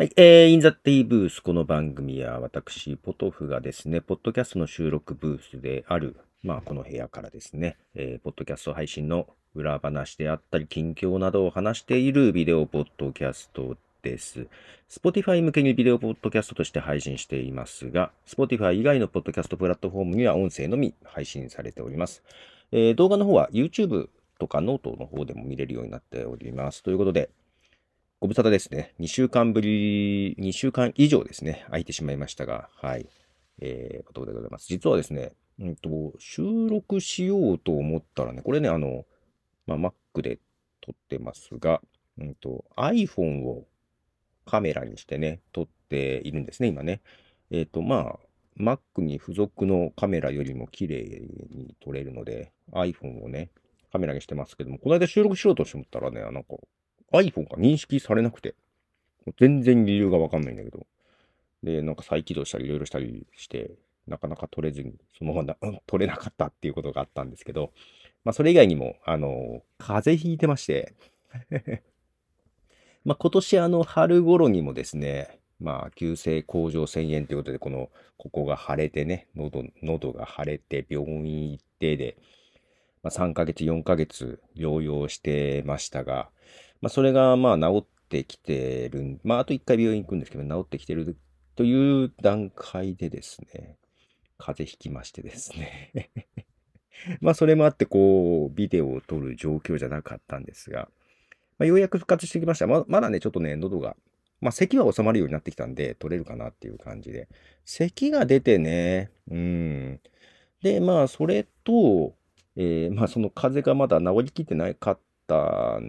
はい、インザティブース。この番組は私、ポトフがですね、ポッドキャストの収録ブースである、この部屋からですね、ポッドキャスト配信の裏話であったり、近況などを話しているビデオポッドキャストです。Spotify 向けにビデオポッドキャストとして配信していますが、Spotify 以外のポッドキャストプラットフォームには音声のみ配信されております。動画の方は YouTube とかノートの方でも見れるようになっております。ということで、ご無沙汰ですね。2週間以上ですね、空いてしまいましたが、はい。ことでございます。実はですね、収録しようと思ったらね、これね、Mac で撮ってますが、iPhone をカメラにしてね、撮っているんですね、今ね。Mac に付属のカメラよりも綺麗に撮れるので、iPhone をね、カメラにしてますけども、この間収録しようと思ったらね、iPhone が認識されなくて、全然理由がわかんないんだけど、で、再起動したりいろいろしたりして、なかなか撮れずに、そのまま取れなかったっていうことがあったんですけど、それ以外にも、風邪ひいてまして、今年春頃にもですね、急性甲状腺炎ということで、ここが腫れてね、喉が腫れて病院行ってで、3ヶ月、4ヶ月療養してましたが、それが治ってきてる、あと1回病院行くんですけど、治ってきてるという段階でですね、風邪ひきましてですね。それもあって、ビデオを撮る状況じゃなかったんですが、ようやく復活してきました。まだね、ちょっとね、喉が、咳は収まるようになってきたんで、撮れるかなっていう感じで。咳が出てね、で、それと、その風邪がまだ治りきってないか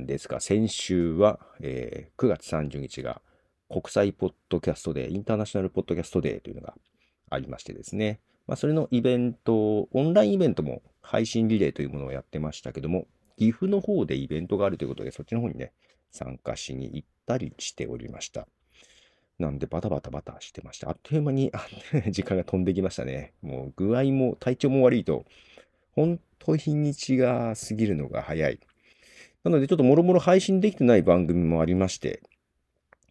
ですが、先週は、9月30日が国際ポッドキャストデー、インターナショナルポッドキャストデーというのがありましてですね、それのイベント、オンラインイベントも配信リレーというものをやってましたけども、岐阜の方でイベントがあるということで、そっちの方にね、参加しに行ったりしておりました。なんでバタしてました。あっという間に時間が飛んできましたね。もう具合も体調も悪いと、本当日にちが過ぎるのが早い。なので、ちょっともろもろ配信できてない番組もありまして、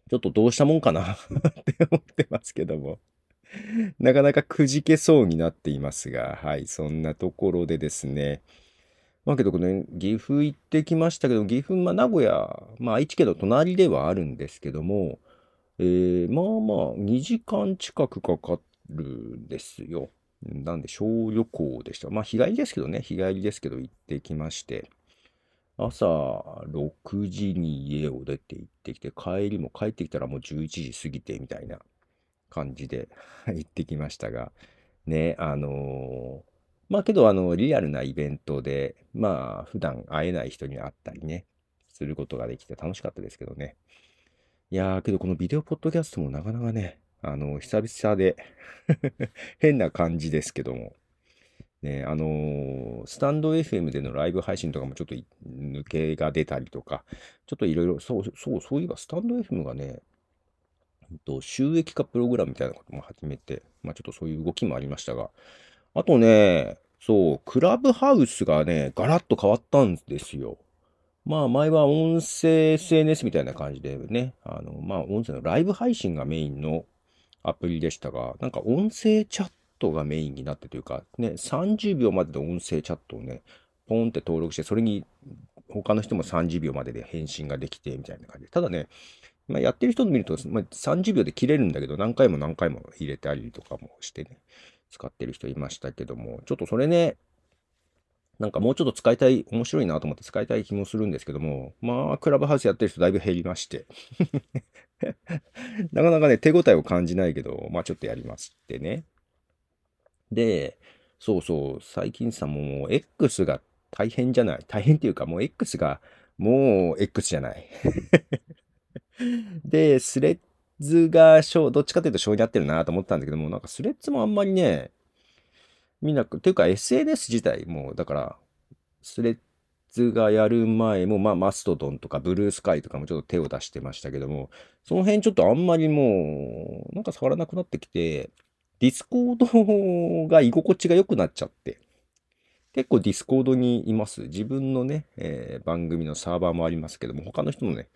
ちょっとどうしたもんかなって思ってますけども、なかなかくじけそうになっていますが、はい、そんなところでですね、けど岐阜行ってきましたけど、岐阜、名古屋、愛知県の隣ではあるんですけども、2時間近くかかるんですよ。なんで、小旅行でした。日帰りですけど行ってきまして、朝6時に家を出て行ってきて、帰ってきたらもう11時過ぎてみたいな感じで行ってきましたが、ね、けどリアルなイベントで、普段会えない人に会ったりね、することができて楽しかったですけどね。いやー、けどこのビデオポッドキャストもなかなかね、久々で、変な感じですけども、ね、スタンド FM でのライブ配信とかもちょっと抜けが出たりとか、ちょっといろいろ、そういえばスタンド FM がね、収益化プログラムみたいなことも始めて、ちょっとそういう動きもありましたが、あとね、クラブハウスがね、ガラッと変わったんですよ。前は音声 SNS みたいな感じでね、音声のライブ配信がメインのアプリでしたが、なんか音声チャットがメインになってというか、ね、30秒までで音声チャットをね、ポンって登録して、それに他の人も30秒までで返信ができてみたいな感じで、ただね、やってる人を見ると、30秒で切れるんだけど、何回も入れたりとかもしてね、使ってる人いましたけども、ちょっとそれね、なんかもうちょっと使いたい、面白いなと思って使いたい気もするんですけども、クラブハウスやってる人だいぶ減りましてなかなかね、手応えを感じないけど、ちょっとやりますってね。で、最近さ、もう X が大変じゃない。大変っていうか、もう X が、もう X じゃない。で、スレッズがどっちかというと性に合ってるなと思ったんだけども、なんかスレッズもあんまりね、っていうか SNS 自体も、だから、スレッズがやる前も、マストドンとかブルースカイとかもちょっと手を出してましたけども、その辺ちょっとあんまりもう、なんか触らなくなってきて、ディスコードが居心地が良くなっちゃって、結構ディスコードにいます。自分のね、番組のサーバーもありますけども、他の人のね、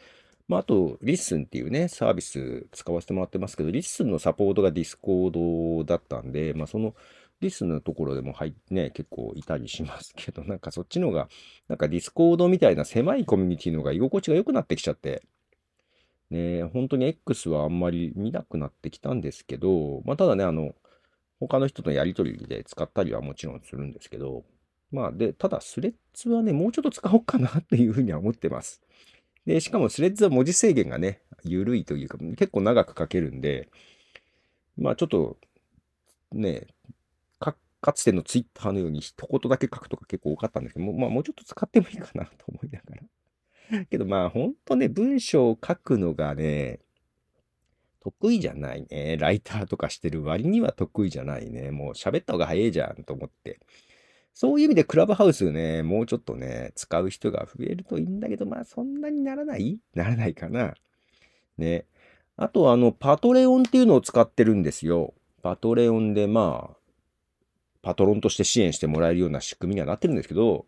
まあ、あと、リッスンっていうね、サービス使わせてもらってますけど、リッスンのサポートがディスコードだったんで、まあ、そのリッスンのところでも入ってね、結構いたりしますけど、なんかそっちのが、なんかディスコードみたいな狭いコミュニティのが居心地が良くなってきちゃって、ね、本当に X はあんまり見なくなってきたんですけど、まあ、ただね、他の人とのやりとりで使ったりはもちろんするんですけど、まあ、で、ただ、スレッズはね、もうちょっと使おうかなっていうふうには思ってます。で、しかもスレッズは文字制限がね、緩いというか、結構長く書けるんで、まあちょっと、ね、かつてのツイッターのように一言だけ書くとか結構多かったんですけど、まあもうちょっと使ってもいいかなと思いながら。けどまあほんとね、文章を書くのがね、得意じゃないね。ライターとかしてる割には得意じゃないね。もう喋った方が早いじゃんと思って。そういう意味でクラブハウスね、もうちょっとね、使う人が増えるといいんだけど、まあそんなにならないかな。ね。あとパトレオンっていうのを使ってるんですよ。パトレオンでまあ、パトロンとして支援してもらえるような仕組みにはなってるんですけど、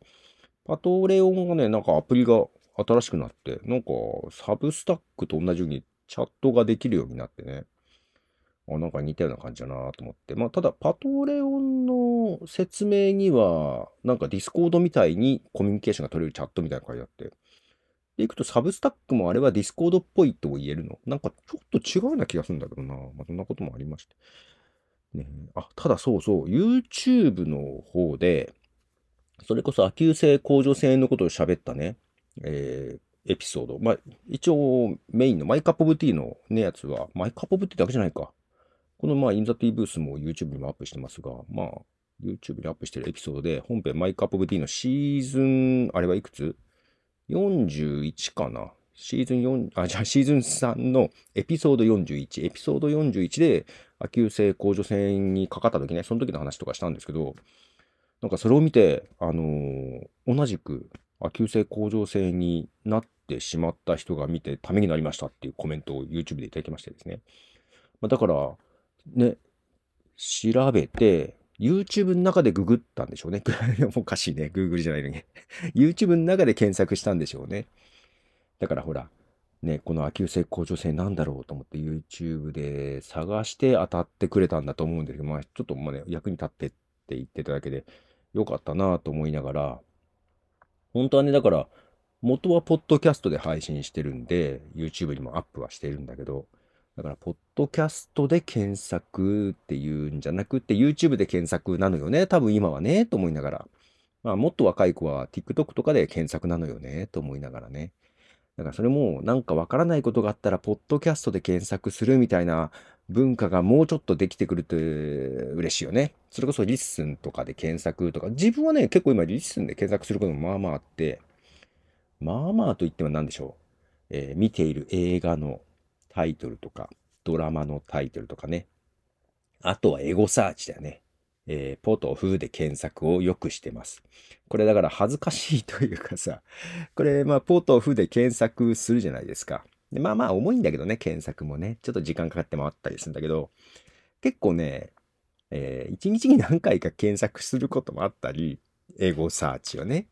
パトレオンがね、なんかアプリが新しくなって、なんかサブスタックと同じようにチャットができるようになってね。あ、なんか似たような感じだなと思って。まあ、ただ、パトレオンの説明には、なんかディスコードみたいにコミュニケーションが取れるチャットみたいな感じがあって。で、いくとサブスタックもあれはディスコードっぽいと言えるの。なんかちょっと違うような気がするんだけどな。まあ、そんなこともありまして。ね、あ、ただそうそう、YouTube の方で、それこそ亜急性甲状腺のことを喋ったね、エピソード。まあ、一応メインのマイカップオブティーのね、やつは、マイカップオブティーだけじゃないか。このまあインザティーブースも YouTube にもアップしてますが、まあ YouTube にアップしてるエピソードで本編マイクアップオブ D のシーズン、あれはいくつ ?41 かな。シーズン4、あ、じゃあシーズン3のエピソード41。エピソード41で亜急性甲状腺にかかった時ね、その時の話とかしたんですけど、なんかそれを見て、同じく亜急性甲状腺になってしまった人が見てためになりましたっていうコメントを YouTube でいただきましてですね。まあ、だから、ね、調べて、YouTube の中でググったんでしょうね。おかしいね。Google じゃないのに。YouTube の中で検索したんでしょうね。だからほら、ね、この亜急性甲状腺なんだろうと思って YouTube で探して当たってくれたんだと思うんですけど、まあちょっとまあね、役に立ってって言ってただけでよかったなと思いながら、本当はね、だから、元はポッドキャストで配信してるんで、YouTube にもアップはしてるんだけど、だから、ポッドキャストで検索っていうんじゃなくて、YouTube で検索なのよね。多分今はね、と思いながら。まあ、もっと若い子は TikTok とかで検索なのよね、と思いながらね。だから、それも、なんかわからないことがあったら、ポッドキャストで検索するみたいな文化がもうちょっとできてくると嬉しいよね。それこそ、リッスンとかで検索とか。自分はね、結構今、リッスンで検索することもまあまああって、まあまあと言っても何でしょう。見ている映画のタイトルとか、ドラマのタイトルとかね。あとはエゴサーチだよね。ポトフで検索をよくしてます。これだから恥ずかしいというかさ、これまあポトフで検索するじゃないですか。でまあまあ重いんだけどね、検索もね。ちょっと時間かかってもあったりするんだけど、結構ね、1日に何回か検索することもあったり、エゴサーチをね。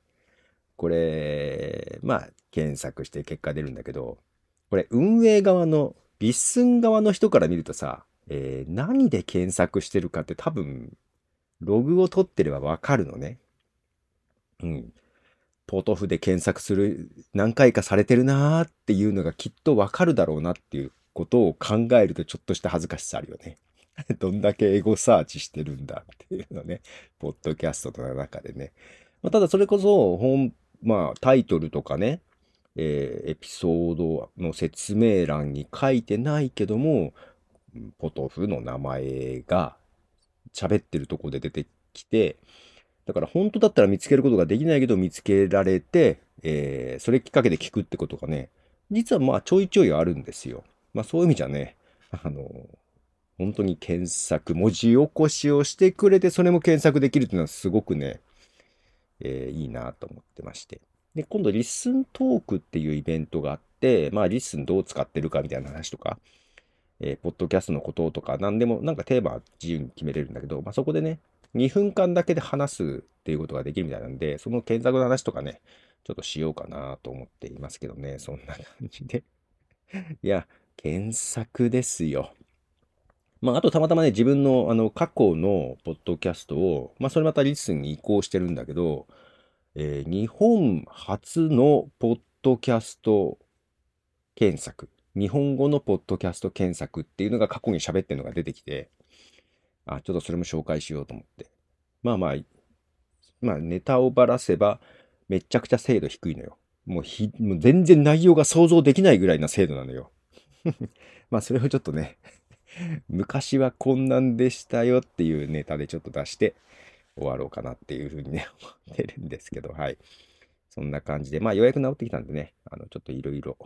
これ、まあ検索して結果出るんだけど、これ運営側のリッスン側の人から見るとさ、何で検索してるかって多分ログを取ってればわかるのね。うん。ポトフで検索する何回かされてるなーっていうのがきっとわかるだろうなっていうことを考えるとちょっとした恥ずかしさあるよね。どんだけエゴサーチしてるんだっていうのね。ポッドキャストの中でね。まあ、ただそれこそまあタイトルとかね。エピソードの説明欄に書いてないけども、ポトフの名前が喋ってるとこで出てきて、だから本当だったら見つけることができないけど見つけられて、それきっかけで聞くってことがね、実はまあちょいちょいあるんですよ。まあそういう意味じゃね、本当に検索、文字起こしをしてくれて、それも検索できるっていうのはすごくね、いいなと思ってまして。で、今度、リッスントークっていうイベントがあって、まあ、リッスンどう使ってるかみたいな話とか、ポッドキャストのこととか、何でも、なんかテーマ自由に決めれるんだけど、まあ、そこでね、2分間だけで話すっていうことができるみたいなんで、その検索の話とかね、ちょっとしようかなと思っていますけどね、そんな感じでいや、検索ですよ。まあ、あとたまたまね、自分の過去のポッドキャストを、まあ、それまたリスンに移行してるんだけど、日本初のポッドキャスト検索、日本語のポッドキャスト検索っていうのが過去に喋ってるのが出てきて、あ、ちょっとそれも紹介しようと思って。まあまあ、ネタをばらせば、めちゃくちゃ精度低いのよ。もう全然内容が想像できないぐらいな精度なのよ。まあそれをちょっとね、昔はこんなんでしたよっていうネタでちょっと出して終わろうかなっていうふうにね、思ってるんですけど、はい。そんな感じで、まあようやく治ってきたんでね、ちょっといろいろ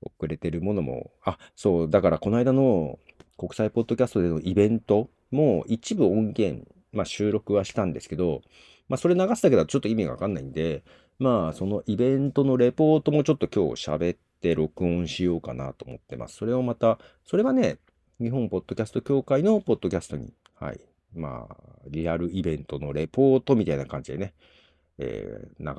遅れてるものも、あ、そう、だからこの間の国際ポッドキャストでのイベントも一部音源、まあ収録はしたんですけど、まあそれ流すだけだとちょっと意味がわかんないんで、まあそのイベントのレポートもちょっと今日喋って録音しようかなと思ってます。それをまた、それはね、日本ポッドキャスト協会のポッドキャストに、はい、まあリアルイベントのレポートみたいな感じでね、流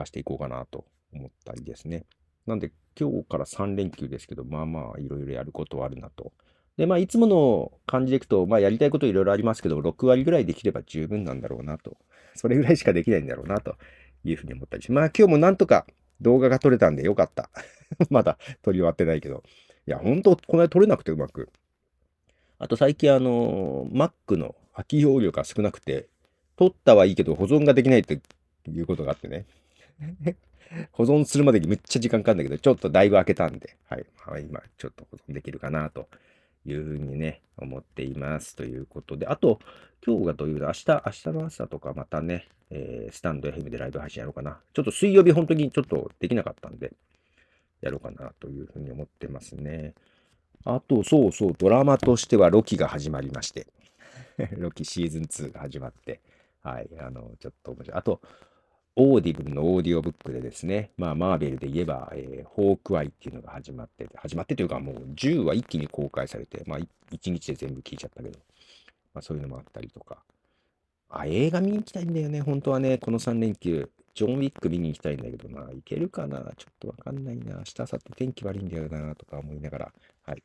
していこうかなと思ったりですね。なんで今日から3連休ですけど、まあまあいろいろやることはあるなと。で、まあいつもの感じでいくと、まあやりたいこといろいろありますけど、6割ぐらいできれば十分なんだろうなと。それぐらいしかできないんだろうなというふうに思ったりし、まあ今日もなんとか動画が撮れたんでよかった。まだ撮り終わってないけど。いや、ほんとこの間撮れなくてうまく。あと最近Mac の空き容量が少なくて、撮ったはいいけど保存ができないということがあってね。保存するまでにめっちゃ時間かかるんだけど、ちょっとだいぶ空けたんで、はい。はい、今ちょっと保存できるかなというふうにね、思っていますということで、あと、今日が土曜日、明日の朝とかまたね、スタンドFMでライブ配信やろうかな。ちょっと水曜日本当にちょっとできなかったんで、やろうかなというふうに思ってますね。あと、そうそう、ドラマとしてはロキが始まりまして、ロキシーズン2が始まって、はい、ちょっと面白い。あと、オーディブルのオーディオブックでですね、まあ、マーベルで言えば、ホークアイっていうのが始まってというか、もう10話一気に公開されて、まあ、1日で全部聞いちゃったけど、まあ、そういうのもあったりとか。あ、映画見に行きたいんだよね。本当はね、この3連休、ジョン・ウィック見に行きたいんだけどな、行けるかな、ちょっとわかんないな、明日、明後日天気悪いんだよな、とか思いながら、はい。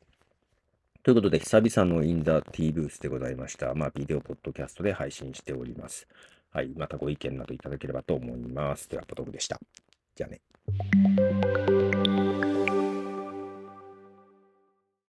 ということで、久々のインダー T ブースでございました。まあ、ビデオポッドキャストで配信しております。はい、またご意見などいただければと思います。では、ポトフでした。じゃあね。